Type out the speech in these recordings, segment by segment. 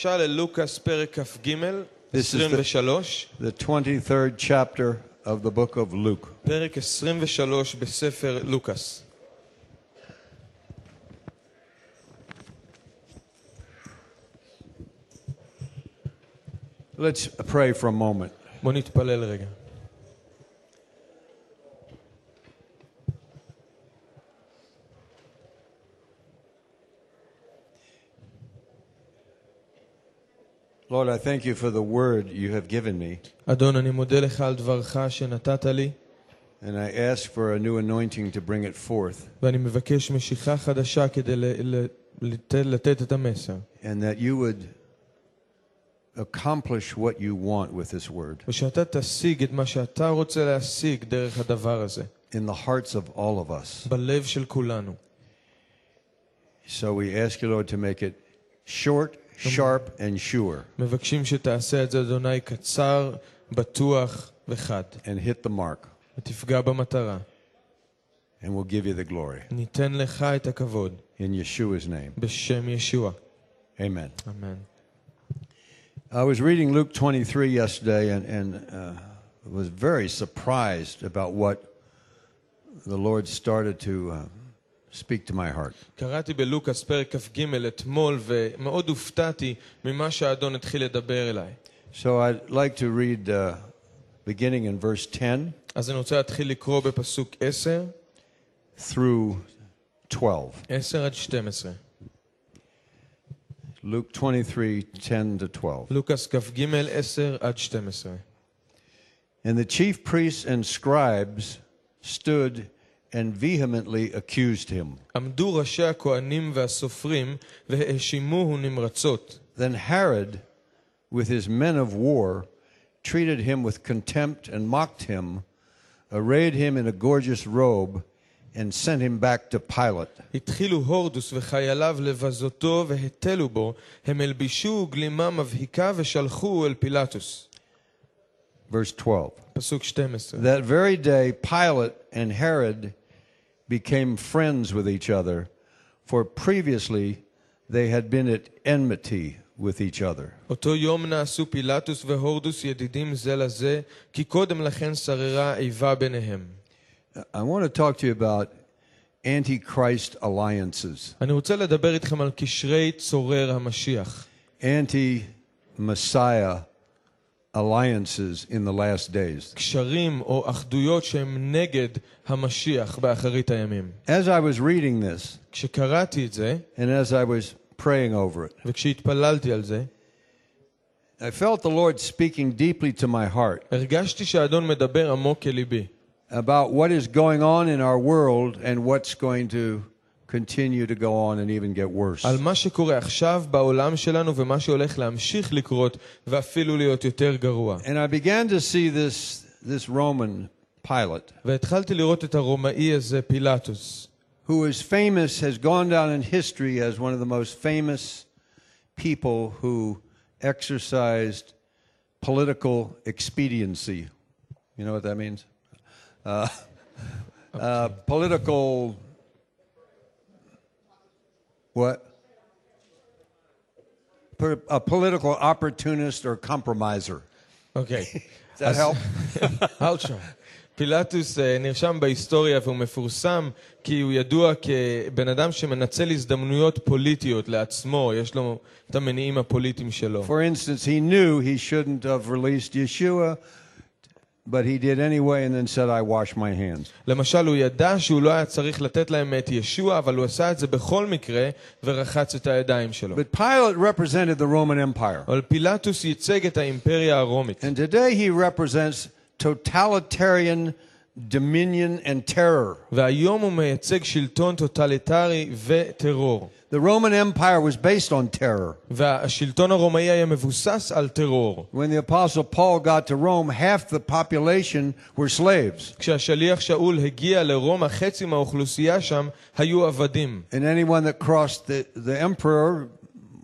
This is the 23rd chapter of the book of Luke. Let's pray for a moment. Lord, I thank you for the word you have given me. And I ask for a new anointing to bring it forth. And that you would accomplish what you want with this word. In the hearts of all of us. So we ask you, Lord, to make it short, sharp and sure, and hit the mark, and we'll give you the glory. In Yeshua's name. Amen. Amen. I was reading Luke 23 yesterday and was very surprised about what the Lord started to speak to my heart. So I'd like to read beginning in verse 10 through 12. Luke 23, 10 to 12. And the chief priests and scribes stood and vehemently accused him. Then Herod, with his men of war, treated him with contempt and mocked him, arrayed him in a gorgeous robe, and sent him back to Pilate. Verse 12. That very day, Pilate and Herod became friends with each other, for previously they had been at enmity with each other. I want to talk to you about anti-Christ alliances. Anti-Messiah alliances in the last days. As I was reading this, and as I was praying over it, I felt the Lord speaking deeply to my heart about what is going on in our world and what's going to continue to go on and even get worse. And I began to see this Roman Pilate, who is famous, has gone down in history as one of the most famous people who exercised political expediency. You know what that means? Political... What? A political opportunist or compromiser. Okay. Does that help? I'll try. פילטוס נרשם בהיסטוריה והוא מפורסם כי הוא ידוע כבן אדם שמנצל הזדמנויות פוליטיות לעצמו, יש לו את המניעים הפוליטיים שלו. For instance, he knew he shouldn't have released Yeshua, but he did anyway and then said, I wash my hands. למשל, הוא ידע שהוא לא היה צריך לתת להם את ישוע, אבל הוא עשה את זה בכל מקרה ורחץ את הידיים שלו. But Pilate represented the Roman Empire. אבל פילטוס ייצג את האימפריה הרומית. And today he represents totalitarian dominion and terror. והיום הוא מייצג שלטון טוטליטרי וטרור. The Roman Empire was based on terror. When the Apostle Paul got to Rome, half the population were slaves. And anyone that crossed the emperor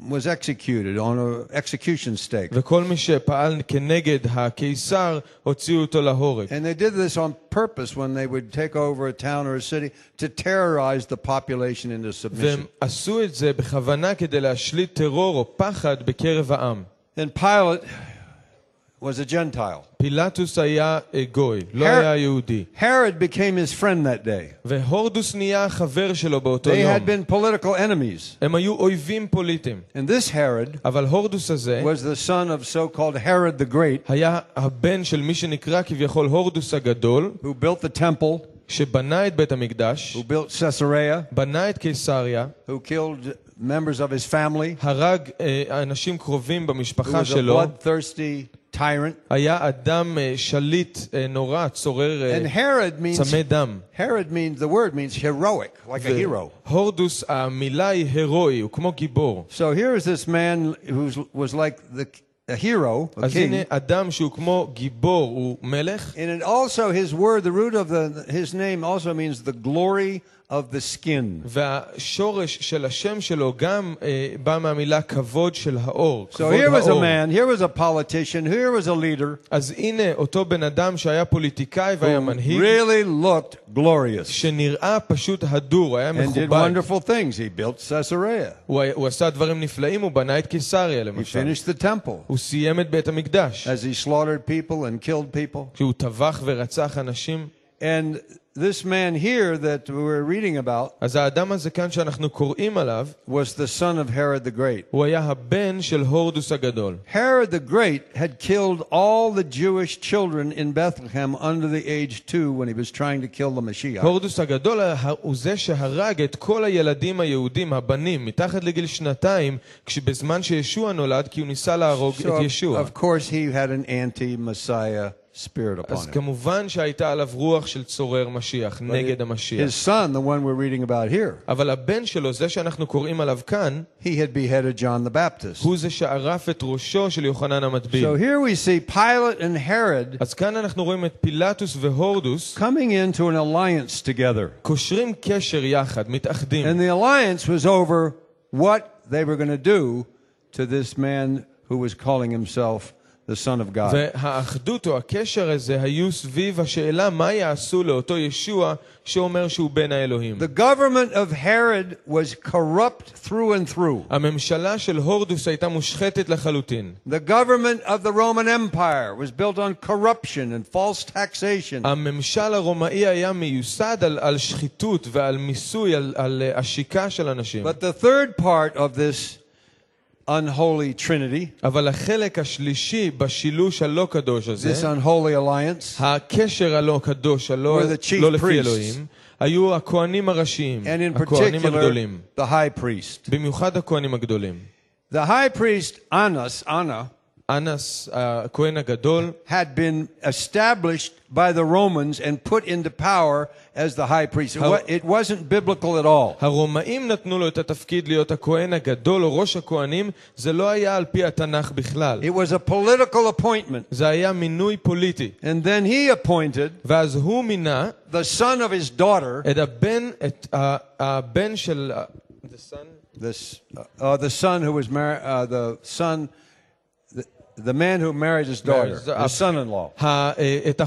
was executed on an execution stake. And they did this on purpose when they would take over a town or a city to terrorize the population into submission. And Pilate was a Gentile. Herod became his friend that day. They had been political enemies. And this Herod was the son of so-called Herod the Great, who built the temple, who built Caesarea, who killed members of his family, who was a bloodthirsty tyrant. And Herod means, the word means heroic, like a hero. So here is this man who was like a hero, a king. And also his word, the root of his name also means the glory of the skin. So here was a man, here was a politician, here was a leader who really looked glorious and did wonderful things. He built Caesarea. He finished the temple. As he slaughtered people and killed people. And this man here that we're reading about was the son of Herod the Great. Herod the Great had killed all the Jewish children in Bethlehem under the age 2 when he was trying to kill the Messiah. So of course he had an anti-Messiah spirit upon him. His son, the one we're reading about here, he had beheaded John the Baptist. So here we see Pilate and Herod coming into an alliance together. And the alliance was over what they were going to do to this man who was calling himself the Son of God. The government of Herod was corrupt through and through. The government of the Roman Empire was built on corruption and false taxation. But the third part of this unholy trinity, this unholy alliance, were the chief priests, and in particular the high priest. The high priest Annas had been established by the Romans and put into power as the high priest. It wasn't biblical at all. It was a political appointment. And then he appointed the son of his daughter, the man who married his daughter, his son-in-law. So it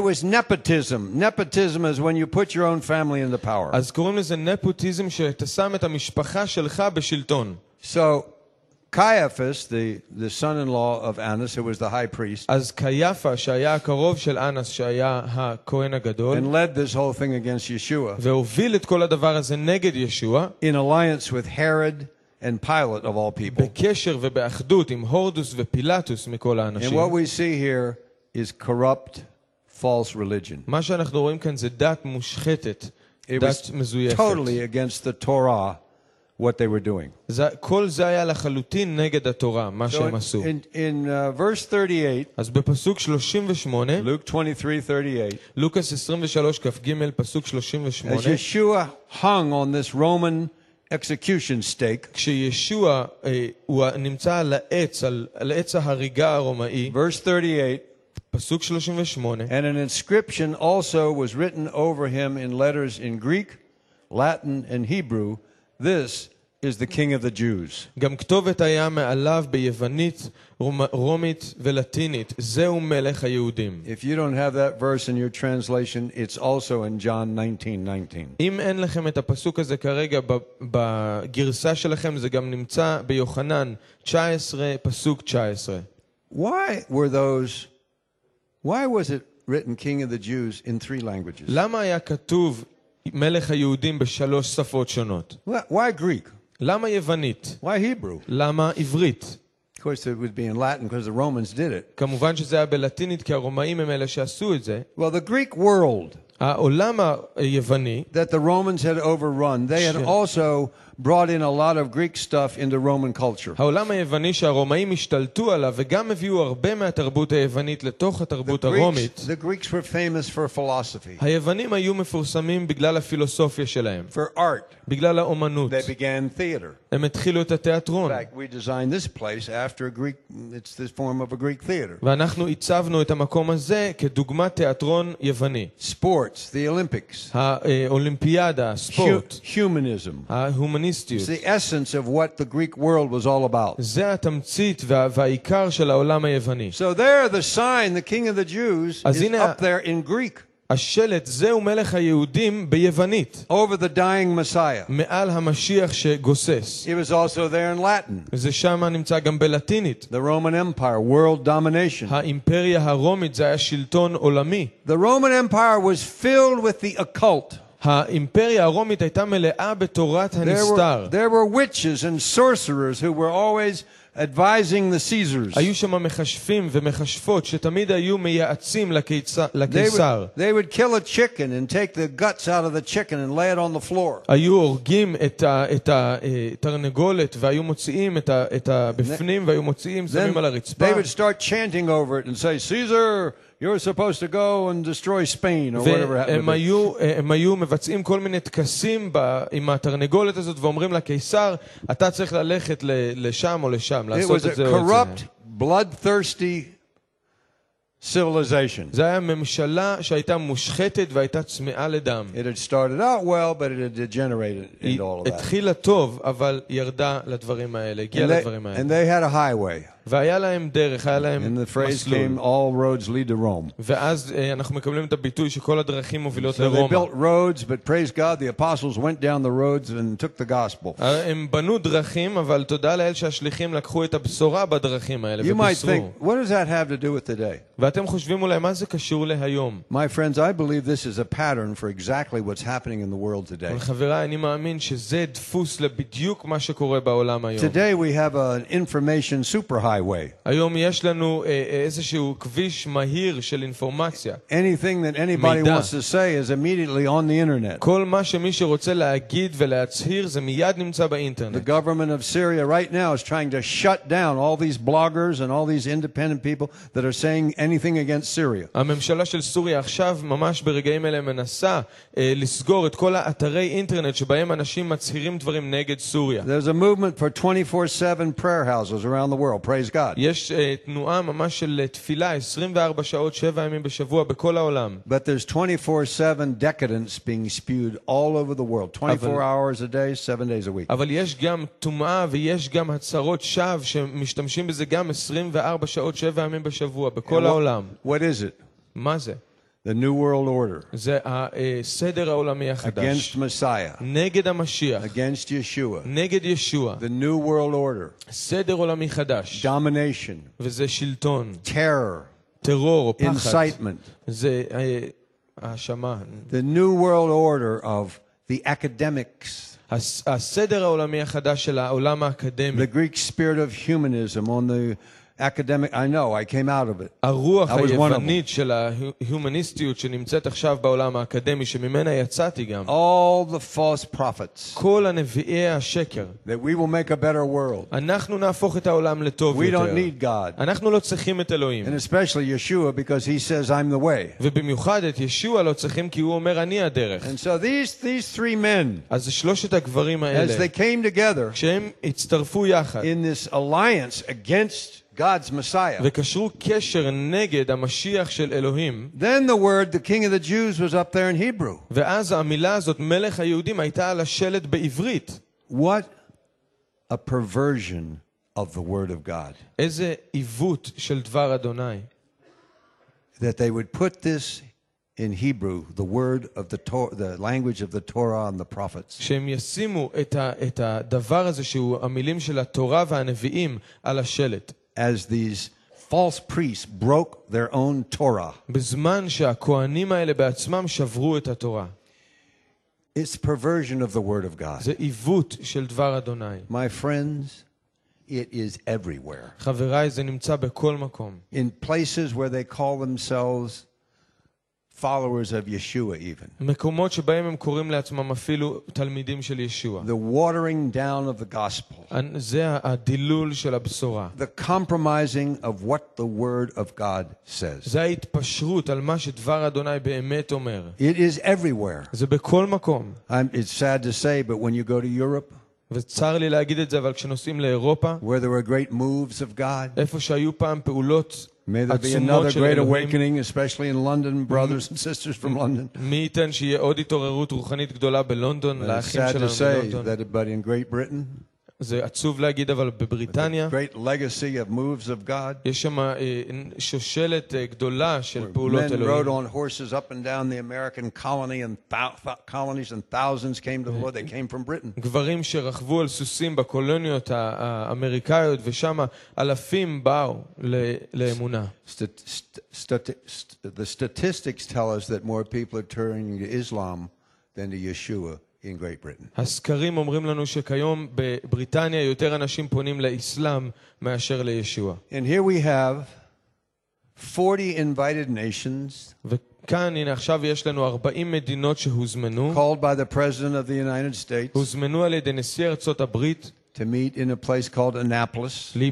was nepotism. Nepotism is when you put your own family into power. So Caiaphas, the son-in-law of Annas, who was the high priest, and led this whole thing against Yeshua in alliance with Herod and Pilate of all people. And what we see here is corrupt, false religion. It was totally against the Torah what they were doing. So in verse 38, Luke 23:38, as Yeshua hung on this Roman execution stake, verse 38, and an inscription also was written over him in letters in Greek, Latin, and Hebrew, This is the King of the Jews. גם כתובת היה מעליו ביוונית, רומית ולטינית. זהו מלך היהודים. If you don't have that verse in your translation, it's also in John 19:19. אם אין לכם את הפסוק הזה כרגע בגרסה שלכם, זה גם נמצא ביוחנן 19 פסוק 19. Why was it written King of the Jews in three languages? למה היה כתוב מלך היהודים בשלוש שפות שונות? Why Greek? למה יוונית? Why Hebrew? למה עברית? Of course it would be in Latin because the Romans did it. כמובן שזה היה בלטינית כי הרומאים הם אלה שעשו את זה. Well, the Greek world that the Romans had overrun, they had also brought in a lot of Greek stuff into Roman culture. The Greeks were famous for philosophy. For art. They began theater. In fact, we designed this place after a Greek, it's the form of a Greek theater. Sports, the Olympics. Humanism. It's the essence of what the Greek world was all about. So there the sign, the King of the Jews, is up there in Greek. Over the dying Messiah. It was also there in Latin. The Roman Empire, world domination. The Roman Empire was filled with the occult. There were witches and sorcerers who were always advising the Caesars. They would kill a chicken and take the guts out of the chicken and lay it on the floor. They would start chanting over it and say, "Caesar, you're supposed to go and destroy Spain," or whatever happened. It was a corrupt, bloodthirsty civilization. It had started out well, but it had degenerated into all of that. And they had a highway. And the phrase came, all roads lead to Rome. So they built roads, but praise God, the apostles went down the roads and took the gospel. You might think, what does that have to do with today? My friends, I believe this is a pattern for exactly what's happening in the world today. Today we have an information superhighway. Anything that anybody wants to say is immediately on the internet. The government of Syria right now is trying to shut down all these bloggers and all these independent people that are saying anything against Syria. There's a movement for 24/7 prayer houses around the world. Praise God. But there's 24/7 decadence being spewed all over the world, 24 hours a day, 7 days a week. What is it? The New World Order against Messiah, against Yeshua. The New World Order, domination, terror, incitement. The New World Order of the academics. The Greek spirit of humanism on the academic, I know, I came out of it. I was one of them. All the false prophets that we will make a better world. We don't need God. And especially Yeshua, because he says, "I'm the way." And so these three men, as they came together in this alliance against God's Messiah. Then the word, the King of the Jews, was up there in Hebrew. What a perversion of the word of God. That they would put this in Hebrew, the word of the Torah, the language of the Torah and the prophets. As these false priests broke their own Torah. It's perversion of the word of God. My friends, it is everywhere. In places where they call themselves followers of Yeshua even. The watering down of the gospel. The compromising of what the word of God says. It is everywhere. It's sad to say, but when you go to Europe, where there were great moves of God, may there be another great awakening, especially in London, brothers and sisters from London. It's sad to say that, but in Great Britain, the great legacy of moves of God, where men rode on horses up and down the American colony and colonies, and thousands came to the Lord. They came from Britain. The statistics tell us that more people are turning to Islam than to Yeshua in Great Britain. And here we have 40 invited nations called by the President of the United States to meet in a place called Annapolis. I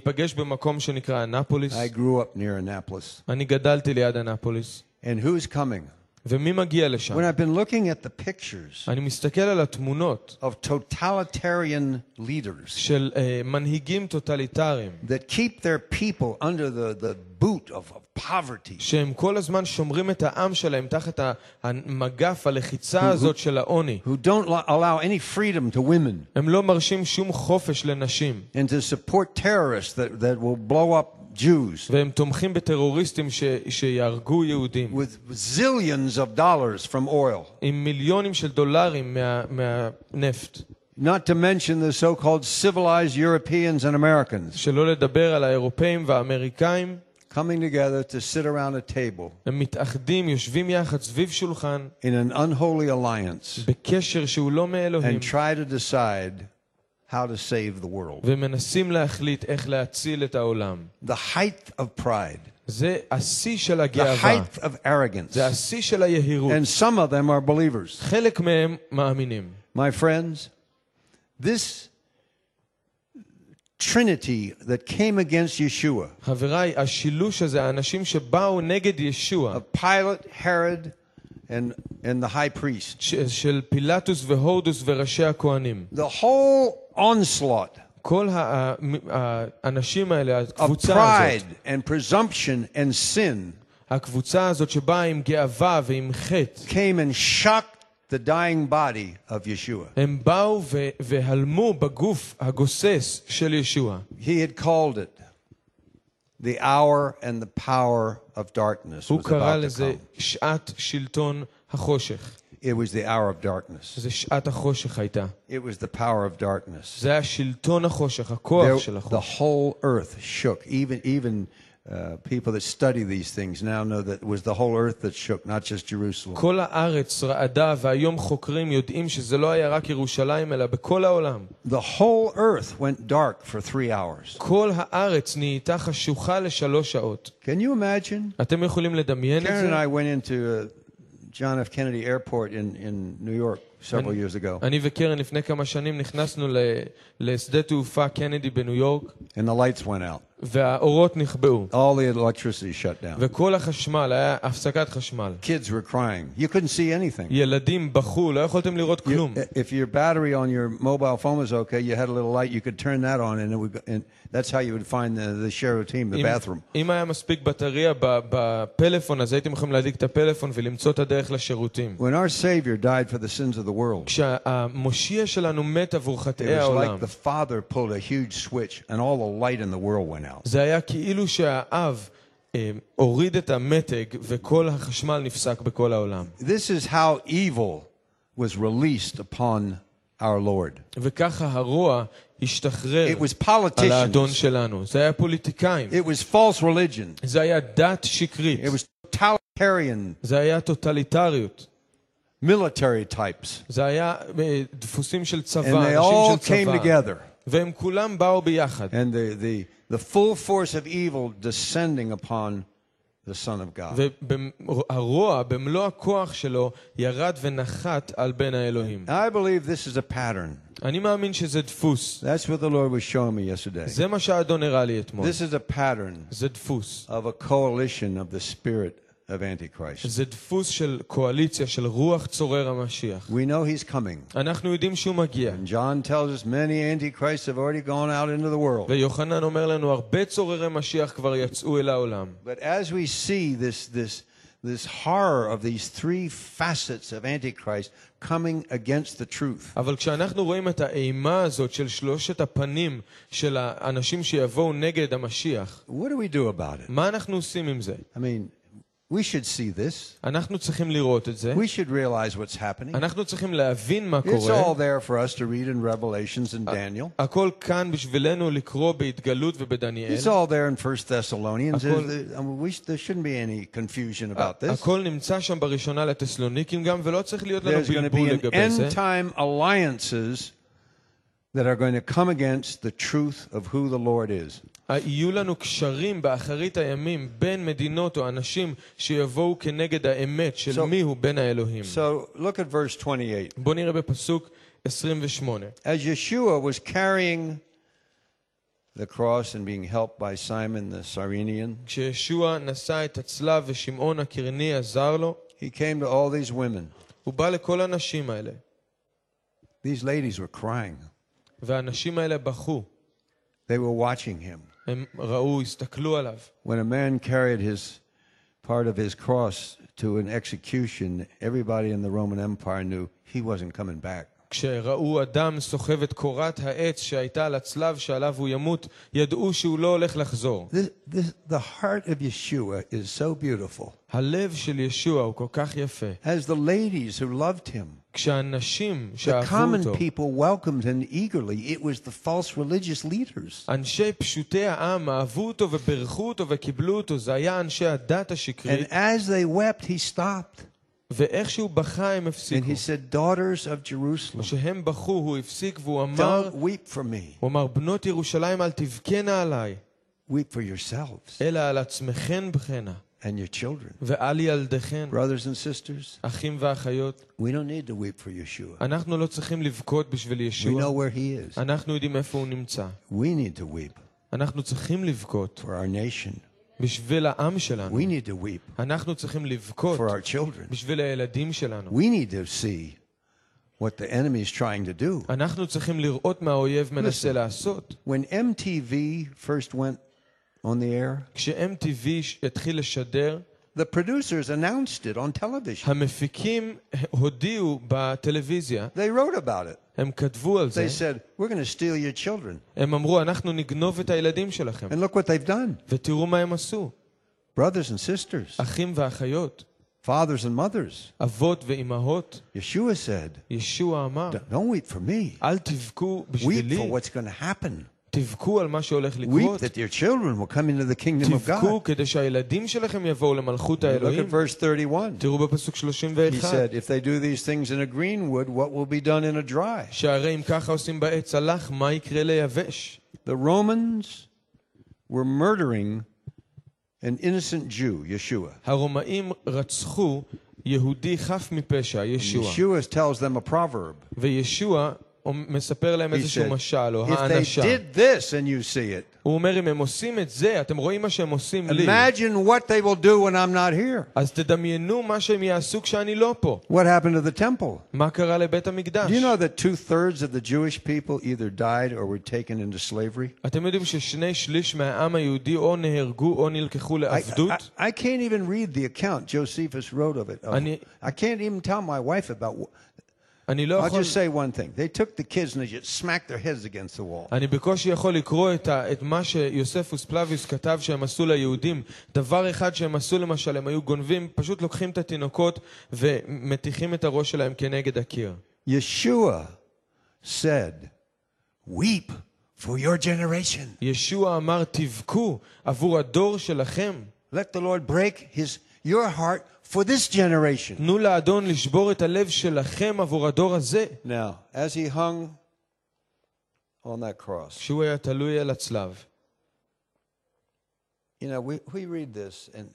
grew up near Annapolis. And who's coming? When I've been looking at the pictures of totalitarian leaders that keep their people under the boot of poverty, who don't allow any freedom to women, and to support terrorists that will blow up Jews with zillions of dollars from oil. Not to mention the so-called civilized Europeans and Americans coming together to sit around a table in an unholy alliance and try to decide how to save the world. The height of pride, the height of arrogance, and some of them are believers. My friends, this trinity that came against Yeshua, of Pilate, Herod, and the high priest, the whole onslaught of pride and presumption and sin came and shocked the dying body of Yeshua. He had called it the hour and the power of darkness was about to come. It was the hour of darkness. It was the power of darkness. The whole earth shook. Even people that study these things now know that it was the whole earth that shook, not just Jerusalem. The whole earth went dark for 3 hours. Can you imagine? Karen and I went into John F. Kennedy Airport in New York several years ago. And the lights went out. All the electricity shut down. Kids were crying. You couldn't see anything. If your battery on your mobile phone was okay, you had a little light, you could turn that on, and it would go, and that's how you would find the shavuotim, the bathroom. When our Savior died for the sins of the world, it was like the Father pulled a huge switch, and all the light in the world went out. This is how evil was released upon our Lord. It was politicians. It was false religion. It was totalitarian. Military types. And they all came together. And the full force of evil descending upon the Son of God. I believe this is a pattern. That's what the Lord was showing me yesterday. This is a pattern of a coalition of the spirit of Antichrist. We know he's coming. And John tells us many Antichrists have already gone out into the world. But as we see this horror of these three facets of Antichrist coming against the truth, what do we do about it? I mean, we should see this. We should realize what's happening. It's all there for us to read in Revelations and Daniel. It's all there in 1 Thessalonians. There shouldn't be any confusion about this. There's going to be an end-time alliances that are going to come against the truth of who the Lord is. So look at verse 28. As Yeshua was carrying the cross and being helped by Simon the Cyrenian, he came to all these women. These ladies were crying. They were watching him. When a man carried his part of his cross to an execution, everybody in the Roman Empire knew he wasn't coming back. The heart of Yeshua is so beautiful. As the ladies who loved him, the common people welcomed him eagerly. It was the false religious leaders. And as they wept, he stopped. And he said, daughters of Jerusalem, don't weep for me. Weep for yourselves and your children. Brothers and sisters, we don't need to weep for Yeshua. We know where he is. We need to weep for our nation. We need to weep for our children. We need to see what the enemy is trying to do. Listen, when MTV first went on the air, the producers announced it on television. They wrote about it. They said, we're going to steal your children. And look what they've done. Brothers and sisters, fathers and mothers, Yeshua said, don't weep for me. Weep for what's going to happen. Weep that your children will come into the kingdom of God. Look at verse 31. He said, if they do these things in a green wood, what will be done in a dry? The Romans were murdering an innocent Jew, Yeshua. And Yeshua tells them a proverb. מספר להם איזשהו משל או האנשה. הוא אומר, אם הם עושים את זה, אתם רואים מה שהם עושים לי. אז תדמיינו מה שהם יעשו כשאני לא פה. מה קרה לבית המקדש? אתם יודעים ששני שליש מהעם היהודי או נהרגו או נלקחו לעבדות? I'll just say one thing. They took the kids and they just smacked their heads against the wall. אני בקושי יכול לקרוא את מה שיוספוס פלביוס כתב שהם עשו ליהודים. דבר אחד שהם עשו למשל, הם היו גונבים, פשוט לוקחים את התינוקות ומתיחים את הראש שלהם כנגד הקיר. Yeshua said, "Weep for your generation." ישוע אמר, תבכו עבור הדור שלכם. Let the Lord break your heart for this generation. תנו לאדון לשבור את הלב שלכם עבור הדור הזה. Now, as he hung on that cross, כשהוא היה תלוי על הצלב. You know, we read this, and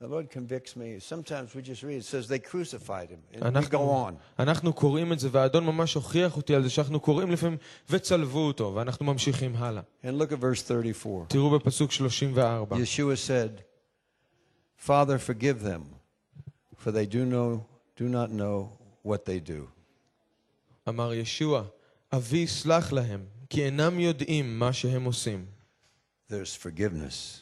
the Lord convicts me. Sometimes we just read. It says they crucified him, and we go on. אנחנו קוראים את זה, והאדון ממש הוכיח אותי על זה שאנחנו קוראים לפעמים וצלבו אותו, ואנחנו ממשיכים הלאה. And look at verse 34. תראו בפסוק 34. Yeshua said, Father, forgive them, for they do not know what they do. אמר ישוע, אבי סלח להם, כי אינם יודעים מה שהם עושים. There's forgiveness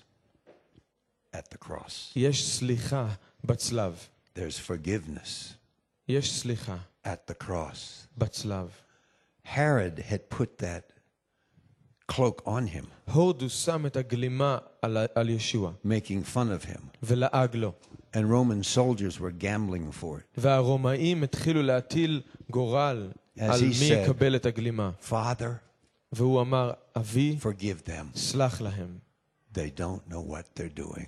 at the cross. יש סליחה בצלב. There's forgiveness. יש סליחה at the cross. בצלב. Herod had put that cloak on him, making fun of him, and Roman soldiers were gambling for it. As he said, Father, forgive them. They don't know what they're doing.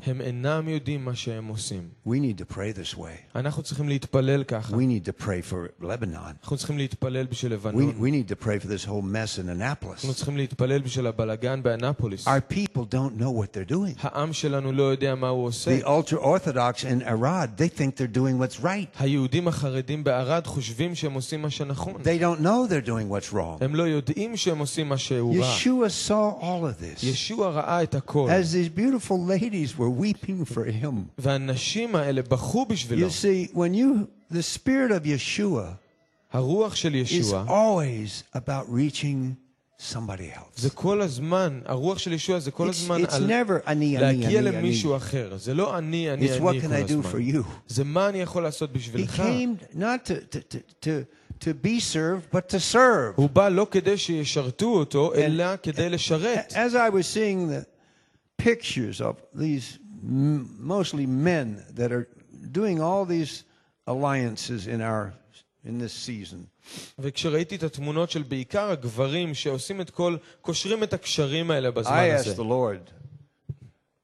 We need to pray this way. We need to pray for Lebanon. We need to pray for this whole mess in Annapolis. Our people don't know what they're doing. The ultra-Orthodox in Arad, they think they're doing what's right. They don't know they're doing what's wrong. Yeshua saw all of this. As these beautiful ladies were weeping for him. You see, the spirit of Yeshua is always about reaching somebody else. It's never ani. It's what can I do for you? He came not to be served, but to serve. And as I was seeing the pictures of these mostly men that are doing all these alliances in this season. וכשראיתי את התמונות של בעיקר הגברים שעושים את כל קושרים את הקשרים האלה בזמן הזה. I asked the Lord,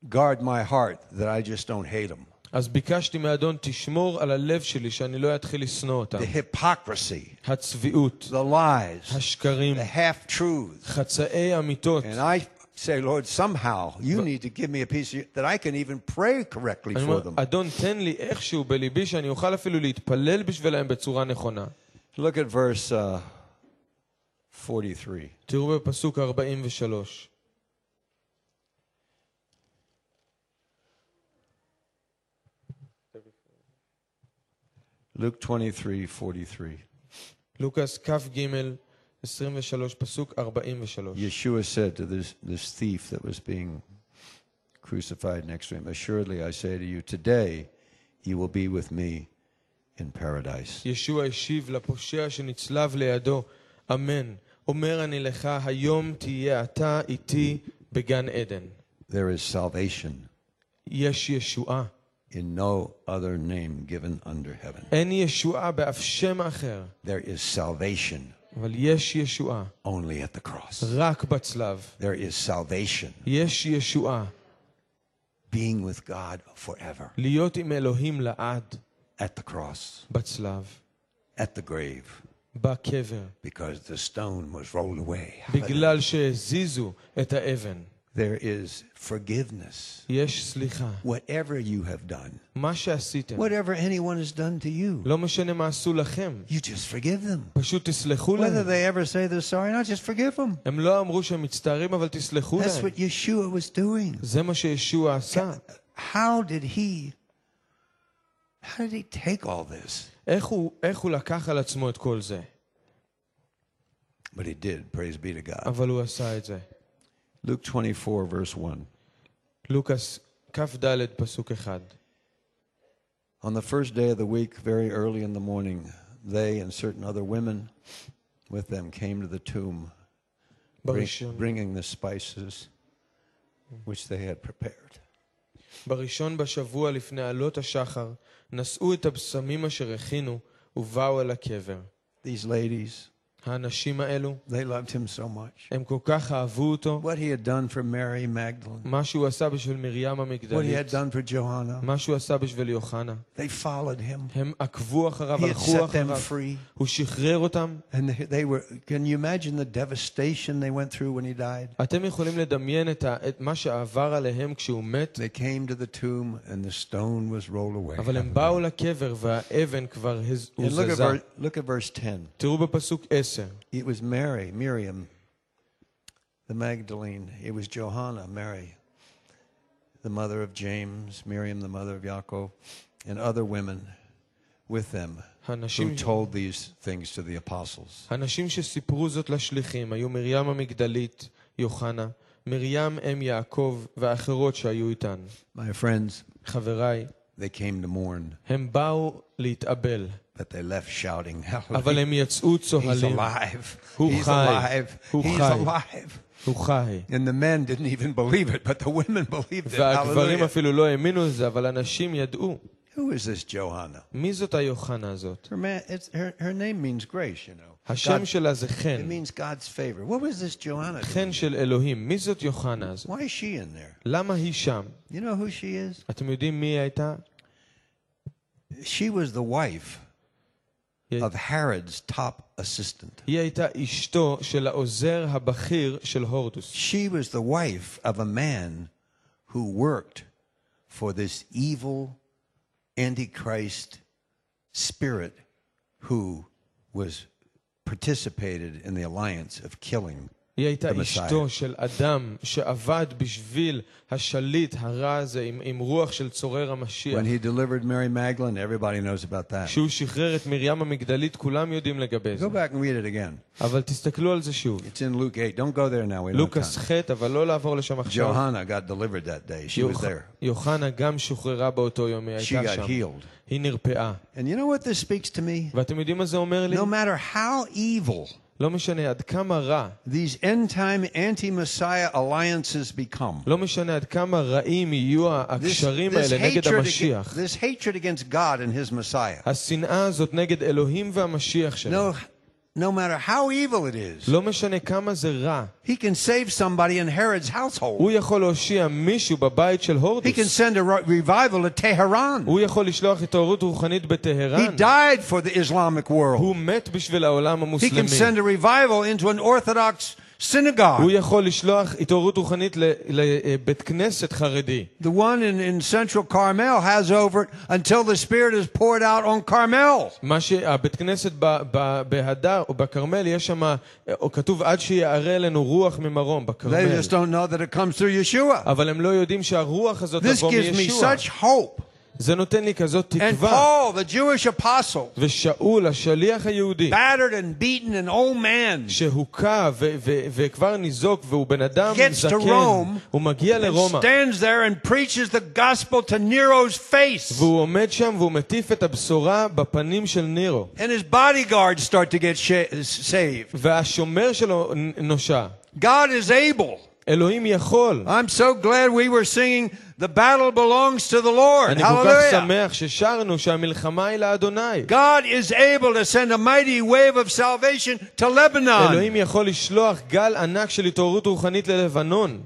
guard my heart that I just don't hate them. אז ביקשתי מהאדון תשמור על הלב שלי שאני לא אתחיל לשנוא אותם. The hypocrisy, הצביעות, the lies, השקרים, the half truths, חצאי אמיתות. Say, Lord, somehow you need to give me a piece of, that I can even pray correctly for them. Look at verse 43. Luke 23:43. Lucas Kaf Gimel 23 פסוק 43. Yeshua said to this thief that was being crucified next to him, assuredly I say to you, today you will be with me in paradise. ישוע השיב לפושע שנצלב לידו, אמן, אומר אני לך, היום תהיה אתה איתי בגן עדן. There is salvation. יש ישועה. In no other name given under heaven. אין ישועה באף שם אחר. There is salvation. אבל יש ישועה. Only at the cross. רק בצלב. There is salvation. יש ישועה. Being with God forever. להיות עם אלוהים לעד. At the cross. בצלב. At the grave. בקבר. Because the stone was rolled away. בגלל שהזיזו את האבן. There is forgiveness. יש סליחה. Whatever you have done. מה שעשיתם. Whatever anyone has done to you. לא משנה מה עשו לכם. You just forgive them. פשוט תסלחו להם. Whether they ever say they're sorry, not just forgive them. הם לא אמרו שהם מצטערים, אבל תסלחו להם. That's what Yeshua was doing. זה מה שישוע עשה. How did he take all this? איך הוא לקח על עצמו את כל זה? But he did. Praise be to God. אבל הוא עשה את זה. Luke 24, verse 1. Lucas, Kafdalet, Pasuk 1. On the first day of the week, very early in the morning, they and certain other women with them came to the tomb, bringing the spices which they had prepared. בראשון בשבוע לפני עלות השחר, נשאו את הבשמים אשר הכינו ובאו אל הקבר. These ladies, האנשים האלו, they loved him so much. הם כל כך אהבו אותו. What he had done for Mary Magdalene. מה שהוא עשה בשביל מרים המגדלית. What he had done for Johanna. מה שהוא עשה בשביל יוחנה. They followed him. הם עקבו אחריו, הלכו אחריו. הוא שחרר אותם. And they were, can you imagine the devastation they went through when he died? אתם יכולים לדמיין את מה שעבר עליהם כשהוא מת? They came to the tomb and the stone was rolled away. אבל הם באו לקבר והאבן כבר הוזזה. Look at verse 10. תראו בפסוק 10. It was Mary, Miriam, the Magdalene. It was Johanna, Mary, the mother of James, Miriam, the mother of Yaakov, and other women with them who told these things to the apostles. הנשים שסיפרו זאת לשליחים היו מרים המגדלית, יוחנה, מרים אם יעקב ואחרות שהיו איתן. My friends, חבריי, they came to mourn. הם באו להתאבל. But they left shouting, hallelujah. He's alive. He's alive. He's alive. And the men didn't even believe it, but the women believed it. Hallelujah. Who is this Johanna? Her name means grace, you know. It means God's favor. What was this Johanna doing? Why is she in there? You know who she is? She was the wife of Herod's top assistant. She was the wife of a man who worked for this evil antichrist spirit who was participated in the alliance of killing the Messiah. When he delivered Mary Magdalene, everybody knows about that. Go back and read it again. It's in Luke 8. Don't go there now. We don't have time. Johanna got delivered that day. She was there. She got healed. And you know what this speaks to me? No matter how evil these end-time anti-Messiah alliances become, this hatred against God and His Messiah, no matter how evil it is, He can save somebody in Herod's household. He can send a revival to Tehran. He died for the Islamic world. He can send a revival into an Orthodox synagogue. The one in Central Carmel has over it until the Spirit is poured out on Carmel. They just don't know that it comes through Yeshua. This gives me such hope. And Paul, the Jewish apostle, battered and beaten an old man, gets to Rome and stands there and preaches the gospel to Nero's face. And his bodyguards start to get saved. God is able. I'm so glad we were singing The battle belongs to the Lord. Hallelujah. God is able to send a mighty wave of salvation to Lebanon.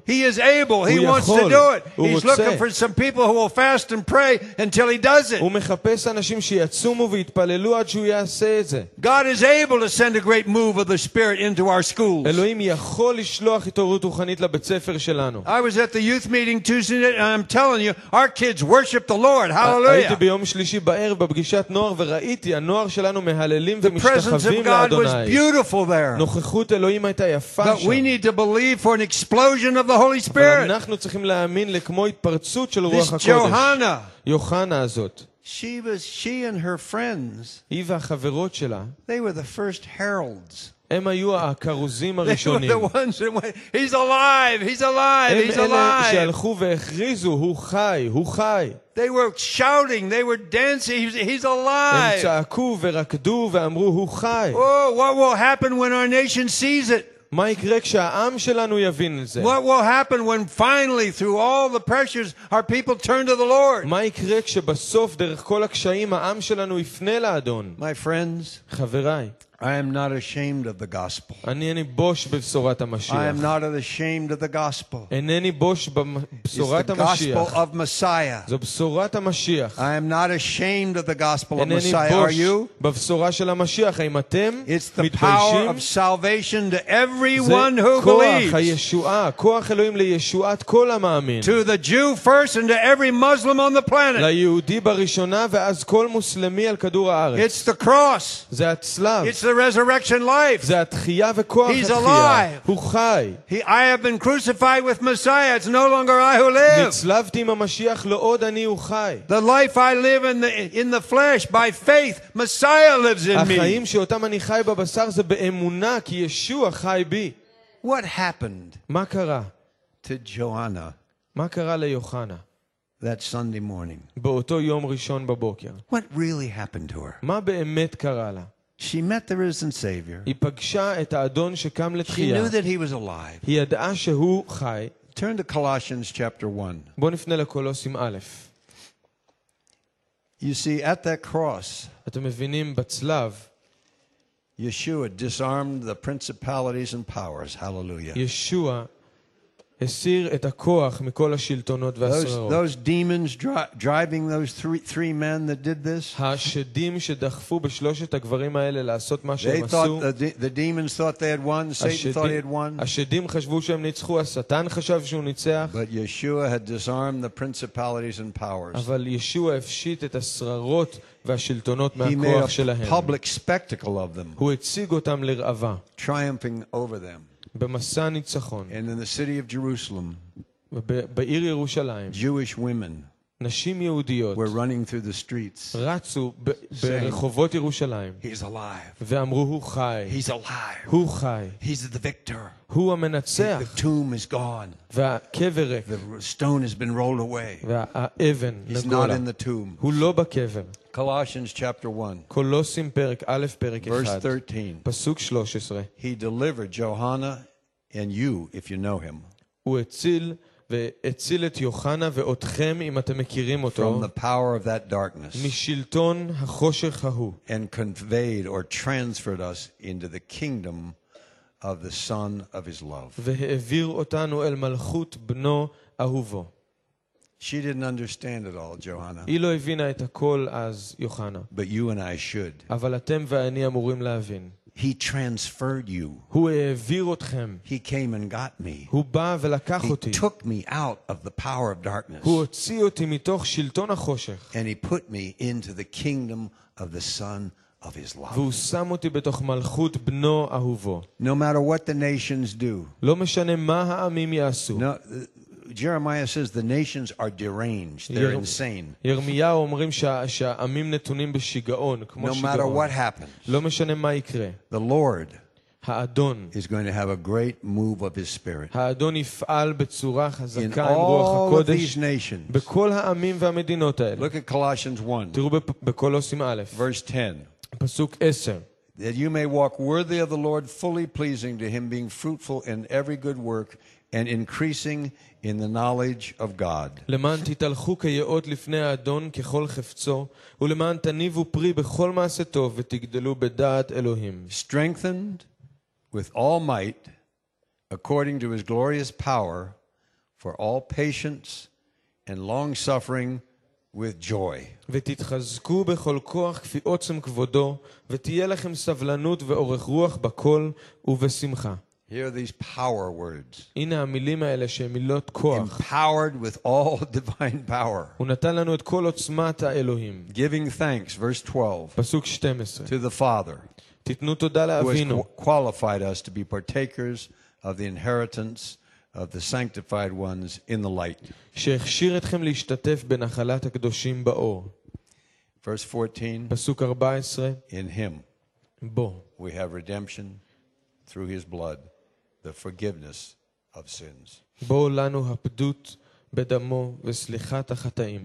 He is able. He wants to do it. He's looking for some people who will fast and pray until he does it. God is able to send a great move of the Spirit into our schools. I was at the youth meeting Tuesday night, and I'm telling you, our kids worship the Lord. Hallelujah. The presence of God was beautiful there. But we need to believe for an explosion of the Holy Spirit. This Johanna, she and her friends, they were the first heralds. They were the ones that went, he's alive, he's alive, he's alive. They were shouting, they were dancing, he's alive. Oh, what will happen when our nation sees it? What will happen when finally, through all the pressures, our people turn to the Lord? My friends, I am not ashamed of the gospel. I am not ashamed of the gospel. It's the gospel of Messiah. I am not ashamed of the gospel of Messiah. Are you? It's the power of salvation to everyone who believes. To the Jew first and to every Muslim on the planet. It's the cross. It's the resurrection life. He's alive. I have been crucified with Messiah. It's no longer I who live. The life I live in the flesh, by faith, Messiah lives in me. What happened to Johanna that Sunday morning? What really happened to her? She met the risen Savior. She knew that he was alive. Turn to Colossians chapter 1. You see, at that cross, Yeshua disarmed the principalities and powers. Hallelujah. Those demons driving those three men that did this, they thought the demons thought they had won, Satan thought he had won. But Yeshua had disarmed the principalities and powers. He made a public spectacle of them, triumphing over them. And in the city of Jerusalem, Jewish women were running through the streets, saying, he's alive. He's alive. He's the victor. The tomb is gone. The stone has been rolled away. He's not in the tomb. Colossians chapter 1, verse 13. He delivered Johanna and you, if you know him, from the power of that darkness, and conveyed or transferred us into the kingdom of the Son of his love. She didn't understand it all, Johanna. But you and I should. He transferred you. He came and got me. He took me out of the power of darkness. And he put me into the kingdom of the Son of his love. No matter what the nations do. No, Jeremiah says the nations are deranged. They're insane. No matter what happens, the Lord is going to have a great move of his Spirit in all of these nations. Look at Colossians 1, verse 10. that you may walk worthy of the Lord, fully pleasing to him, being fruitful in every good work and increasing in the knowledge of God. למען תתהלכו כיאות לפני האדון ככל חפצו, ולמען תניבו פרי בכל מעשה טוב ותגדלו בדעת אלוהים. Strengthened with all might, according to his glorious power, for all patience and long-suffering with joy. ותתחזקו בכל כוח כפי עוצם כבודו, ותהיה לכם סבלנות ואורך רוח בכל ובשמחה. Here are these power words. הנה המילים האלה שהן מילות כוח. Empowered with all divine power. הוא נתן לנו את כל עוצמת האלוהים. Giving thanks, verse 12. פסוק 12. To the Father. תתנו תודה לאבינו. Who has qualified us to be partakers of the inheritance of the sanctified ones in the light. שהכשיר אתכם להשתתף בנחלת הקדושים באור. Verse 14. פסוק 14. In him. בו. We have redemption through his blood, the forgiveness of sins. בו לנו הפדות בדמו וסליחת החטאים.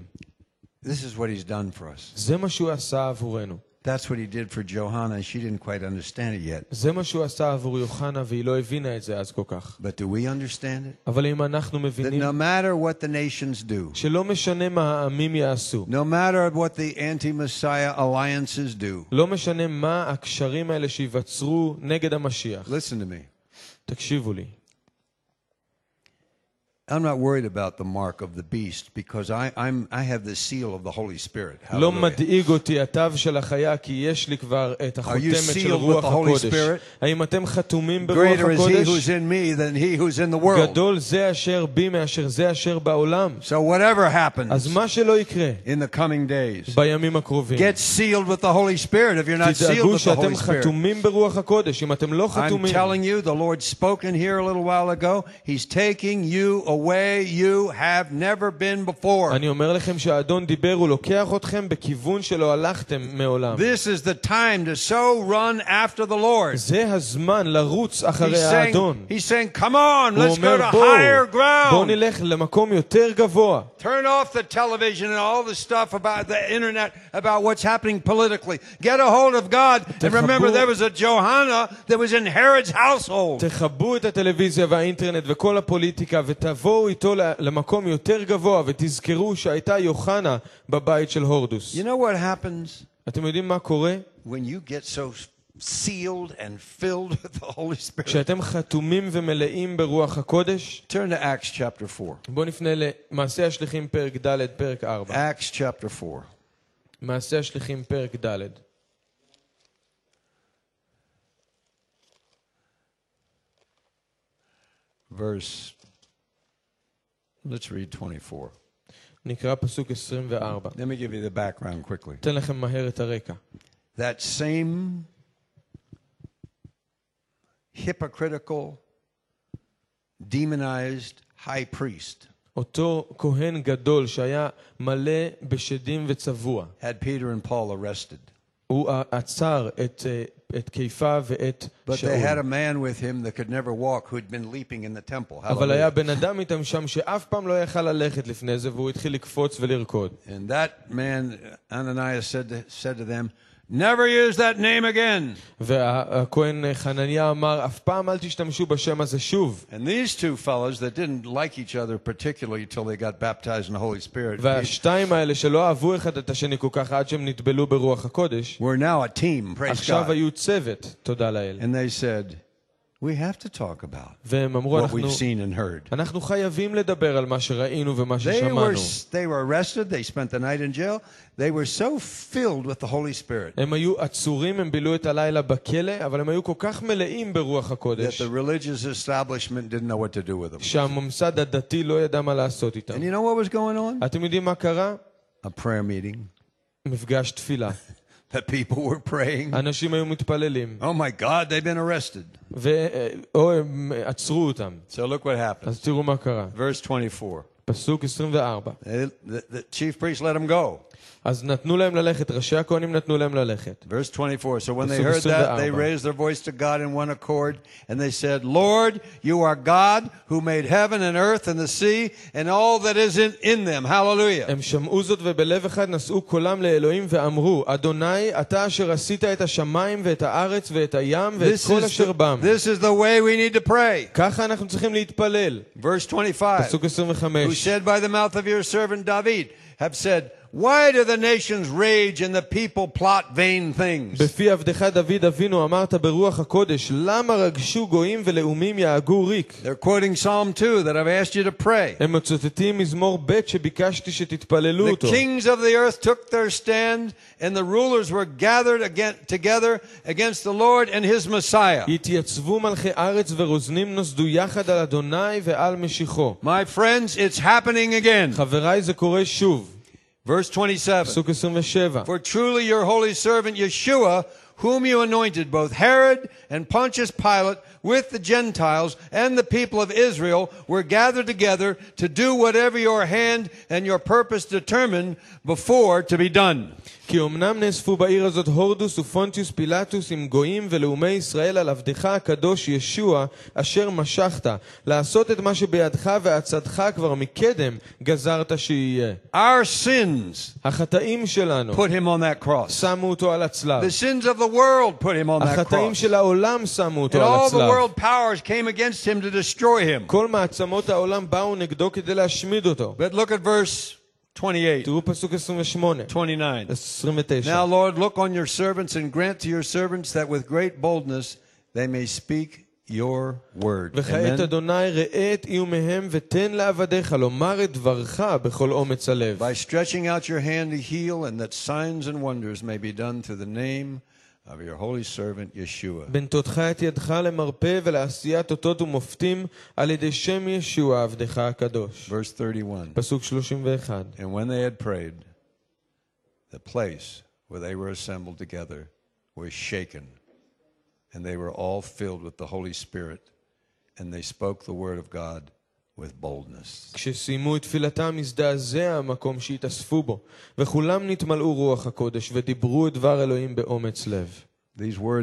This is what he's done for us. זה מה שהוא עשה עבורנו. That's what he did for Johanna. She didn't quite understand it yet. זה מה שהוא עשה עבור יוחנה והיא לא הבינה את זה אז כל כך. But do we understand it? אבל אם אנחנו מבינים, no matter what the nations do, שלא משנה מה העמים יעשו, no matter what the anti-Messiah alliances do, לא משנה מה הקשרים האלה שיווצרו נגד המשיח. Listen to me. תקשיבו לי. I'm not worried about the mark of the beast because I have the seal of the Holy Spirit. לא מדאיג אותי התו של החיה כי יש לי כבר את החותמת של רוח הקודש. האם אתם חתומים ברוח הקודש? גדול זה אשר בי מאשר זה אשר בעולם. So whatever happens, אז מה שלא יקרה in the coming days, בימים הקרובים, get sealed with the Holy Spirit if you're not sealed with the Holy Spirit. חתומים ברוח הקודש. אם אתם לא חתומים, I'm telling you, the Lord spoke in here a little while ago. He's taking you way you have never been before. אני אומר לכם שהאדון דיבר ולוקח אתכם בכיוון שלא הלכתם מעולם. This is the time to so run after the Lord. זה הזמן לרוץ אחרי האדון. He's saying, come on, let's go to higher ground. בוא נלך למקום יותר גבוה. Turn off the television and all the stuff about the internet about what's happening politically. Get a hold of God and remember there was a Johanna that was in Herod's household. תחבו את הטלוויזיה והאינטרנט וכל הפוליטיקה ותבואו איתו למקום יותר גבוה ותזכרו שהייתה יוחנה בבית של הורדוס. You know what happens? אתם יודעים מה קורה? When you get so sealed and filled with the Holy Spirit. כשאתם חתומים ומלאים ברוח הקודש. Turn to Acts chapter 4. בואו נפנה למעשה השליחים פרק ד' פרק 4. Acts chapter 4. מעשה השליחים פרק ד'. Verse Let's read 24. נקרא פסוק 24. Let me give you the background quickly. תן לכם מהר את הרקע. That same hypocritical, demonized high priest. אותו כהן גדול שהיה מלא בשדים וצבוע. Had Peter and Paul arrested. הוא עצר את קיפה ואת שאול. אבל היה בן אדם איתם שם שאף פעם לא יכל ללכת לפני זה, והוא התחיל לקפוץ ולרקוד. והכהן חנניה אמר, אף פעם אל תשתמשו בשם הזה שוב. והשתיים האלה שלא אהבו אחד את השני כל כך עד שהם נטבלו ברוח הקודש, עכשיו היו צוות, תודה לאל. והם אמרו, אנחנו חייבים לדבר על מה שראינו ומה ששמענו. הם היו עצורים, הם בילו את הלילה בכלא, אבל הם היו כל כך מלאים ברוח הקודש שהממסד הדתי לא ידע מה לעשות איתם. אתם יודעים מה קרה? מפגש תפילה. That people were praying. אנשים היו מתפללים. Oh my God, they've been arrested. והם עצרו אותם. So look what happened. אז תראו מה קרה. Verse 24. פסוק 24. The chief priest let them go. Verse 24, so when they heard that, they raised their voice to God in one accord, and they said, Lord, you are God who made heaven and earth and the sea and all that is in them. Hallelujah. This is the way we need to pray. Verse 25, who said by the mouth of your servant David, have said, why do the nations rage and the people plot vain things? They're quoting Psalm 2 that I've asked you to pray. The kings of the earth took their stand, and the rulers were gathered together against the Lord and his Messiah. My friends, it's happening again. Verse 27, for truly your holy servant Yeshua, whom you anointed, both Herod and Pontius Pilate, with the Gentiles and the people of Israel, were gathered together to do whatever your hand and your purpose determined before to be done. Our sins put him on that cross. The sins of the world put him on that cross. And all the world powers came against him to destroy him. But look at verse 28, 29. Now, Lord, look on your servants and grant to your servants that with great boldness they may speak your word. Amen. By stretching out your hand to heal, and that signs and wonders may be done through the name of your holy servant Yeshua. Verse 31. And when they had prayed, the place where they were assembled together was shaken, and they were all filled with the Holy Spirit, and they spoke the word of God with boldness. These words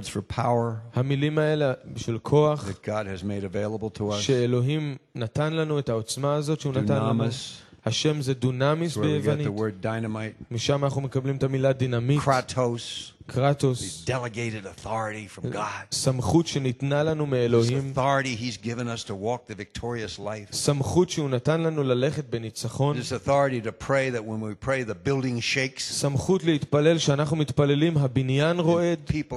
for power that God has made available to us, dunamis, it's where we get the word dynamite, kratos, the delegated authority from God. This authority he's given us to walk the victorious life. This authority to pray that when we pray the building shakes. And people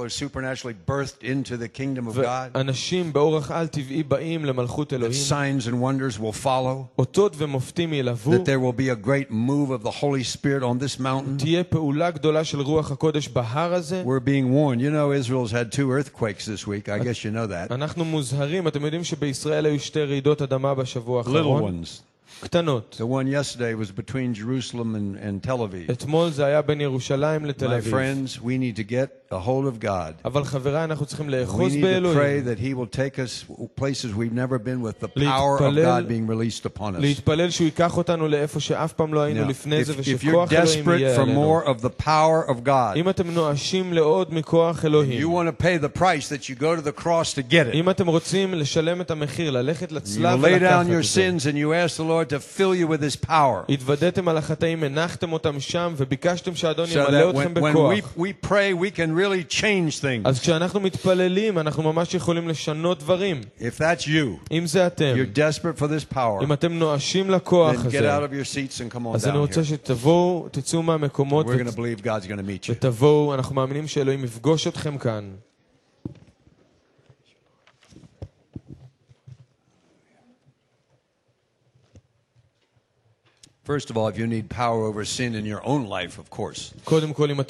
are supernaturally birthed into the kingdom of God. That signs and wonders will follow. That there will be a great move of the Holy Spirit on this mountain. We're being warned. You know, Israel's had 2 earthquakes this week. I guess you know that. Little ones. The one yesterday was between Jerusalem and Tel Aviv. My friends, we need to get a hold of God. We need to pray that he will take us places we've never been, with the power of God being released upon us. Now, if you're desperate for more of the power of God, you want to pay the price that you go to the cross to get it. You lay down your sins and you ask the Lord to fill you with his power. So that when we pray, we can really change things. If that's you, you're desperate for this power, then get out of your seats and come on down here. We're going to believe God's going to meet you. First of all, if you need power over sin in your own life, of course. Hallelujah.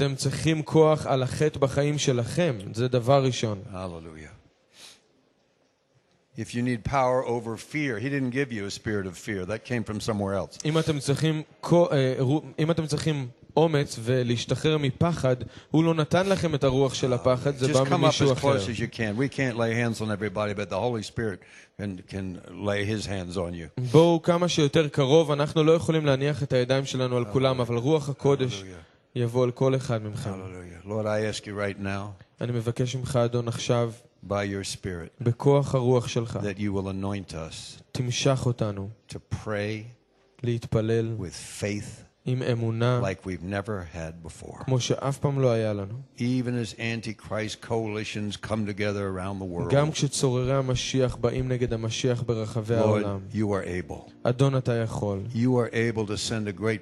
If you need power over fear, he didn't give you a spirit of fear. That came from somewhere else. אומץ ולהשתחרר מפחד. הוא לא נתן לכם את הרוח של הפחד, זה בא ממישהו אחר. בואו כמה שיותר קרוב, אנחנו לא יכולים להניח את הידיים שלנו על כולם, אבל רוח הקודש יבוא על כל אחד ממכם. אני מבקש ממך, אדון, עכשיו, by your spirit, בכוח הרוח שלך, that you will anoint us, תמשח אותנו, to pray, להתפלל, with faith, עם אמונה, like we've never had before, כמו שאף פעם לא היה לנו. Even as anti-Christ coalitions come together around the world, גם כשצוררי המשיח באים נגד המשיח ברחבי העולם, Lord, you are able, אדון, אתה יכול, you are able to send a great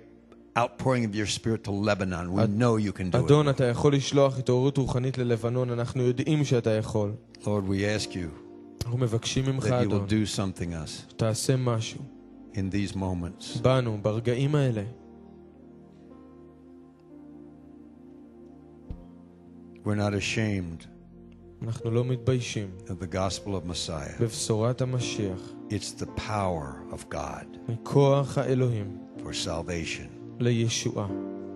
outpouring of your spirit to Lebanon. We know you can do it. אדון, אתה יכול לשלוח התעוררות רוחנית ללבנון. אנחנו יודעים שאתה יכול. Lord, we ask you, אנחנו מבקשים ממך, אדון, that you will do something us, תעשה משהו, in these moments, בנו, ברגעים האלה. We're not ashamed, אנחנו לא מתביישים, of the gospel of Messiah, בבשורת המשיח. It's the power of God, מכוח האלוהים, for salvation, לישועה,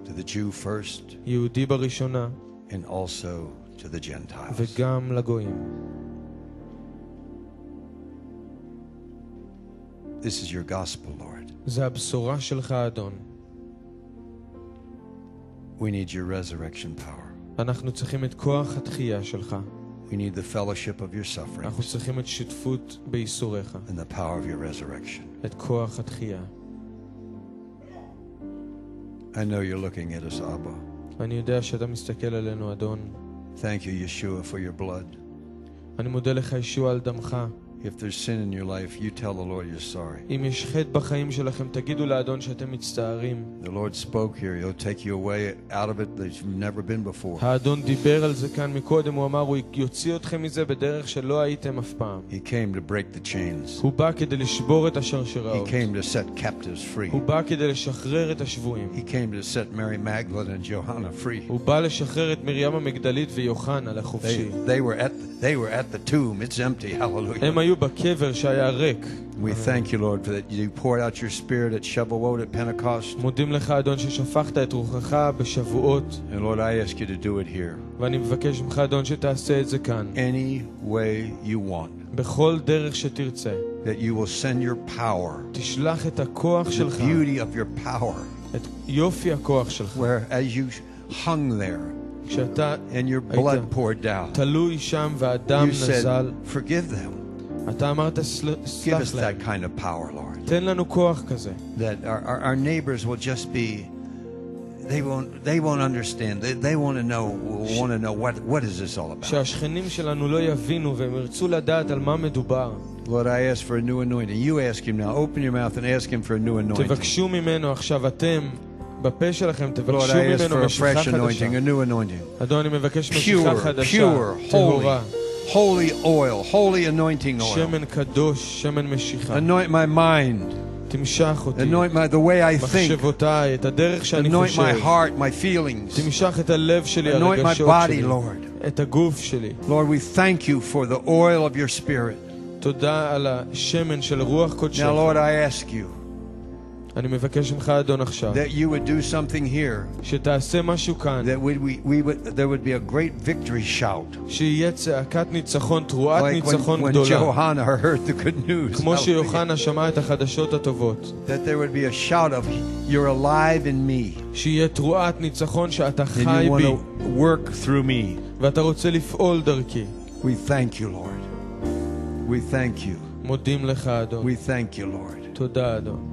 to the Jew first, יהודי בראשונה, and also to the Gentiles, וגם לגויים. This is your gospel, Lord. זו הבשורה שלך, אדון. We need your resurrection power. אנחנו צריכים את כוח התחייה שלך. We need the fellowship of your suffering. אנחנו צריכים את שותפות בייסוריך. And the power of your resurrection. את כוח התחייה. I know you're looking at us, Abba. אני יודע שאתה מסתכל עלינו, אדון. Thank you, Yeshua, for your blood. אני מודה לך, ישוע, על דמך. If there's sin in your life, you tell the Lord you're sorry. אם יש חטא בחיים שלכם, תגידו לאדון שאתם מצטערים. The Lord spoke here. He'll take you away out of it that you've never been before. האדון דיבר על זה כאן מקודם. הוא אמר, הוא יוציא אתכם מזה בדרך שלא הייתם אף פעם. He came to break the chains. הוא בא כדי לשבור את השרשראות. He came to set captives free. הוא בא כדי לשחרר את השבויים. He came to set Mary Magdalene and Johanna free. הוא בא לשחרר את מרים המגדלית ויוחנה לחופשי. They were at the tomb. It's empty. Hallelujah. בקבר שהיה ריק. We thank you, Lord, for that you poured out your spirit at Shavuot, at Pentecost. מודים לך, אדון, ששפכת את רוחך בשבועות. And Lord, I ask you to do it here. ואני מבקש ממך, אדון, שתעשה את זה כאן. Any way you want. בכל דרך שתרצה. That you will send your power. תשלח את הכוח שלך. The beauty of your power. את יופי הכוח שלך. Where as you hung there, כשאתה and your blood poured down, תלוי שם והדם נזל. You said, forgive them. אתה אמרת, give us that kind of power, Lord. תן לנו כוח כזה. That our neighbors will just be, they won't understand. They want to know what is this all about. שהשכנים שלנו לא יבינו והם ירצו לדעת על מה מדובר. Lord, I ask for a new anointing. You ask him now. Open your mouth and ask him for a new anointing. תבקשו ממנו עכשיו אתם. בפה שלכם תבקשו ממנו משיכה חדשה. אדון, אני מבקש משיכה חדשה. Pure, holy. Holy oil, holy anointing oil. שמן קדוש, שמן משיחה. Anoint my mind. תמשח אותי. Anoint my the way I think. מחשבותיי, את הדרך שאני חושב. Anoint my heart, my feelings. תמשח את הלב שלי, הרגשות שלי. Anoint my body, Lord. את הגוף שלי. Lord, we thank you for the oil of your spirit. תודה על השמן של רוח קודשך. Now, Lord, I ask you. אני מבקש ממך, אדון, עכשיו, that you would do something here, שתעשה משהו כאן, that there would be a great victory shout, שיהיה צעקת ניצחון, תרועת ניצחון גדולה, like when Johanna heard the good news, כמו שיוחנה שמעה את החדשות הטובות, that there would be a shout of you're alive in me, שיהיה תרועת ניצחון שאתה חי בי, and you want to work through me, ואתה רוצה לפעול דרכי. We thank you, Lord. We thank you. מודים לך, אדון. We thank you, Lord. תודה, אדון.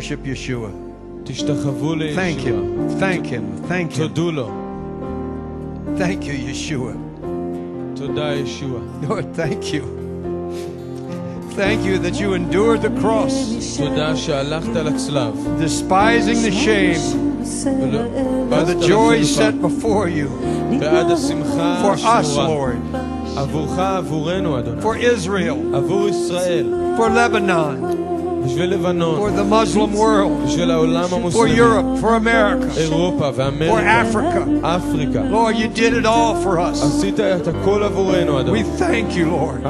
Worship Yeshua. Thank him. Thank him. Thank him. Thank you, Yeshua. Toda Yeshua. Lord, thank you. Thank you that you endured the cross. Toda she'alachet al hatzlav. Despising the shame by the joy set before you. For us, Lord. For Israel. For Lebanon. for the Muslim world, for Europe, for America, for Africa. Lord, you did it all for us. We thank you, Lord.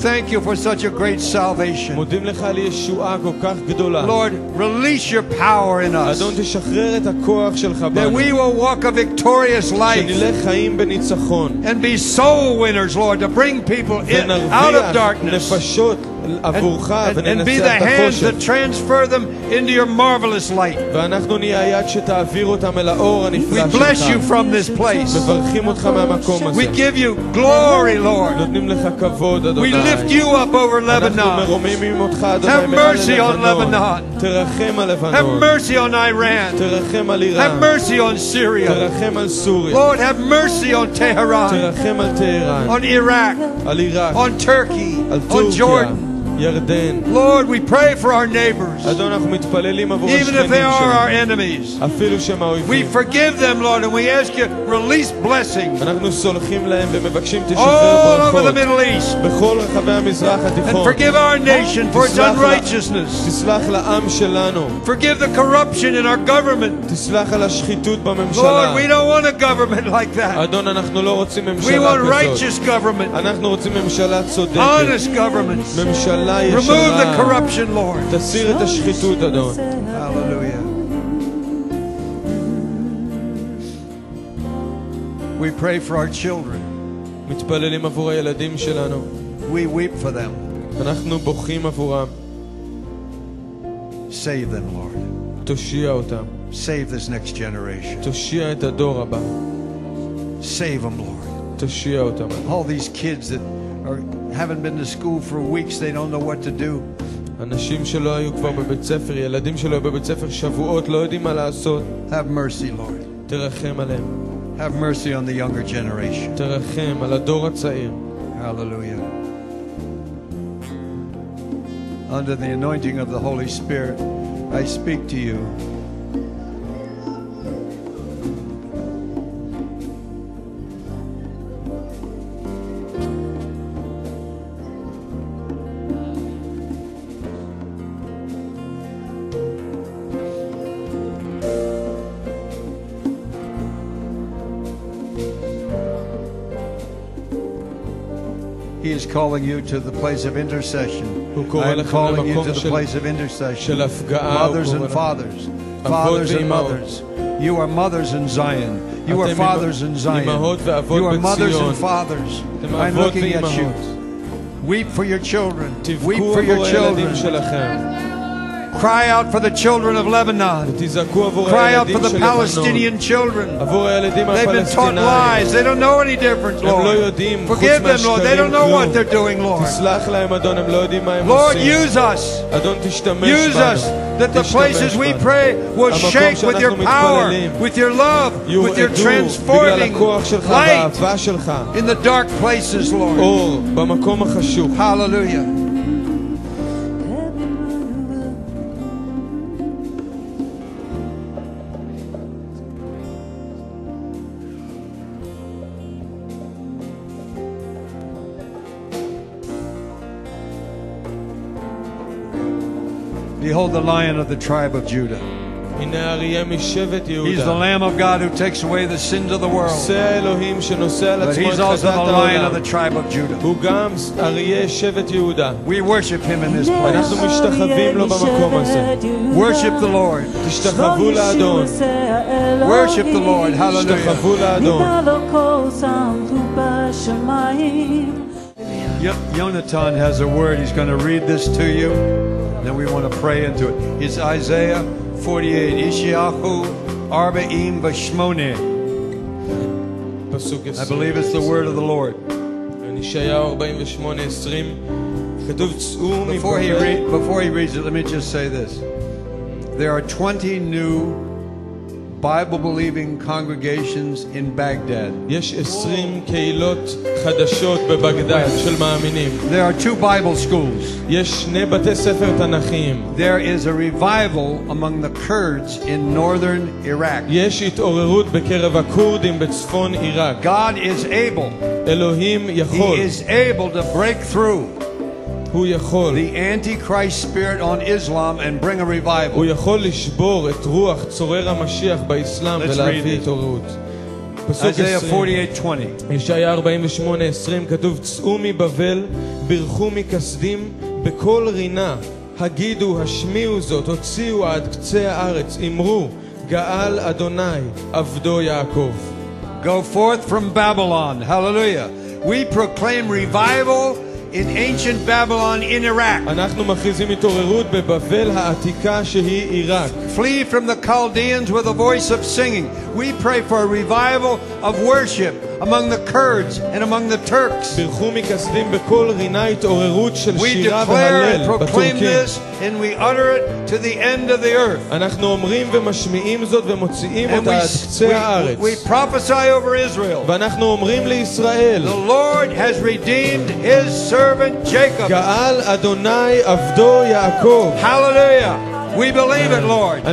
Thank you for such a great salvation. Lord, release your power in us, that we will walk a victorious life and be soul winners, Lord, to bring people out of darkness and be the hands that transfer them into your marvelous light. We bless you from this place. We give you glory, Lord. We lift you up over Lebanon. Have mercy on Lebanon. Have mercy on Iran. Have mercy on Syria. Lord, have mercy on Tehran, on Iraq, on Turkey, on Jordan. Lord, we pray for our neighbors, even if they are our enemies. We forgive them, Lord, and we ask you, release blessings all over the Middle East. And forgive our nation for its unrighteousness. Forgive the corruption in our government. Lord, we don't want a government like that. We want righteous government, honest government. Remove the corruption, Lord. Hallelujah. We pray for our children. We weep for them. Save them, Lord. Save this next generation. Save them, Lord. All these kids that haven't been to school for weeks, they don't know what to do. Have mercy, Lord. Have mercy on the younger generation. Hallelujah. Under the anointing of the Holy Spirit, I speak to you. Is calling you to the place of intercession. I am calling you to the place of intercession. Mothers and fathers, fathers and mothers. You are mothers in Zion. You are fathers in Zion. You are mothers and fathers. I'm looking at you. Weep for your children. Weep for your children. Cry out for the children of Lebanon. Cry out for the Palestinian children. They've been taught lies. They don't know any different, Lord. Forgive them, Lord. They don't know what they're doing, Lord. Lord, use us. Use us, that the places we pray will shake with your power, with your love, with your transforming light in the dark places, Lord. Hallelujah. Behold the Lion of the tribe of Judah. He's the Lamb of God who takes away the sins of the world. But he's also the Lion of the tribe of Judah. We worship him in this place. Worship the Lord. Worship the Lord. Hallelujah. Yonatan has a word. He's going to read this to you. Then we want to pray into it. It's Isaiah 48. Ishayahu Arba'im Bashmone. I believe it's the word of the Lord. Before he reads it, let me just say this. There are 20 new Bible-believing congregations in Baghdad. There are 2 Bible schools. There is a revival among the Kurds in northern Iraq. God is able. He is able to break through the Antichrist spirit on Islam and bring a revival. Let's read it. Isaiah 48:20. כתוב צאו מבבל ברחו מכסדים בכל רינה הגידו השמיעו זאת הוציאו עד קצה הארץ אמרו גאל אדוני עבדו יעקב. Go forth from Babylon. Hallelujah. We proclaim revival in ancient Babylon in Iraq. Flee from the Chaldeans with a voice of singing. We pray for a revival of worship among the Kurds and among the Turks. We declare and proclaim this and we utter it to the end of the earth. And we prophesy over Israel. The Lord has redeemed His servant Jacob. Hallelujah. We believe it, Lord. We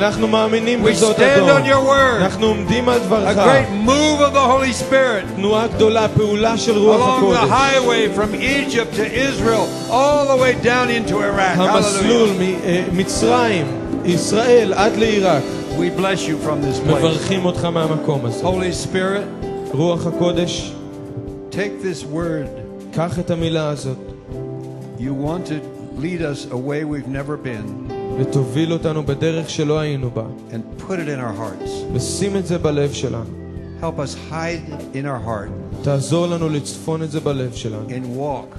stand on your word. A great move of the Holy Spirit along the highway from Egypt to Israel, all the way down into Iraq. Hallelujah. We bless you from this place. Holy Spirit, take this word. You want to lead us a way we've never been. And put it in our hearts. Help us hide in our heart and walk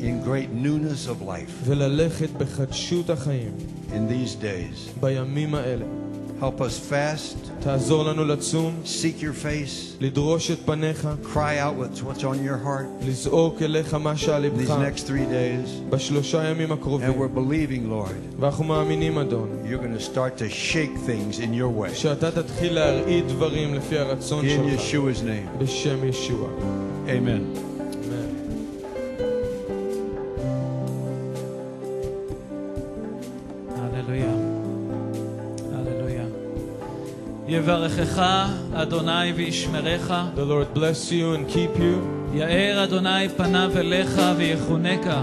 in great newness of life in these days. Help us fast, seek your face, cry out what's on your heart these next 3 days. And we're believing, Lord, you're going to start to shake things in your way. In Yeshua's name. Amen. The Lord bless you and keep you. The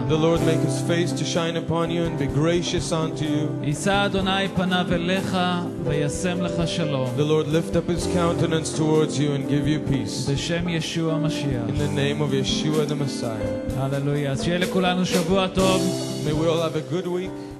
Lord make His face to shine upon you and be gracious unto you. The Lord lift up His countenance towards you and give you peace. In the name of Yeshua the Messiah. Hallelujah. May we all have a good week.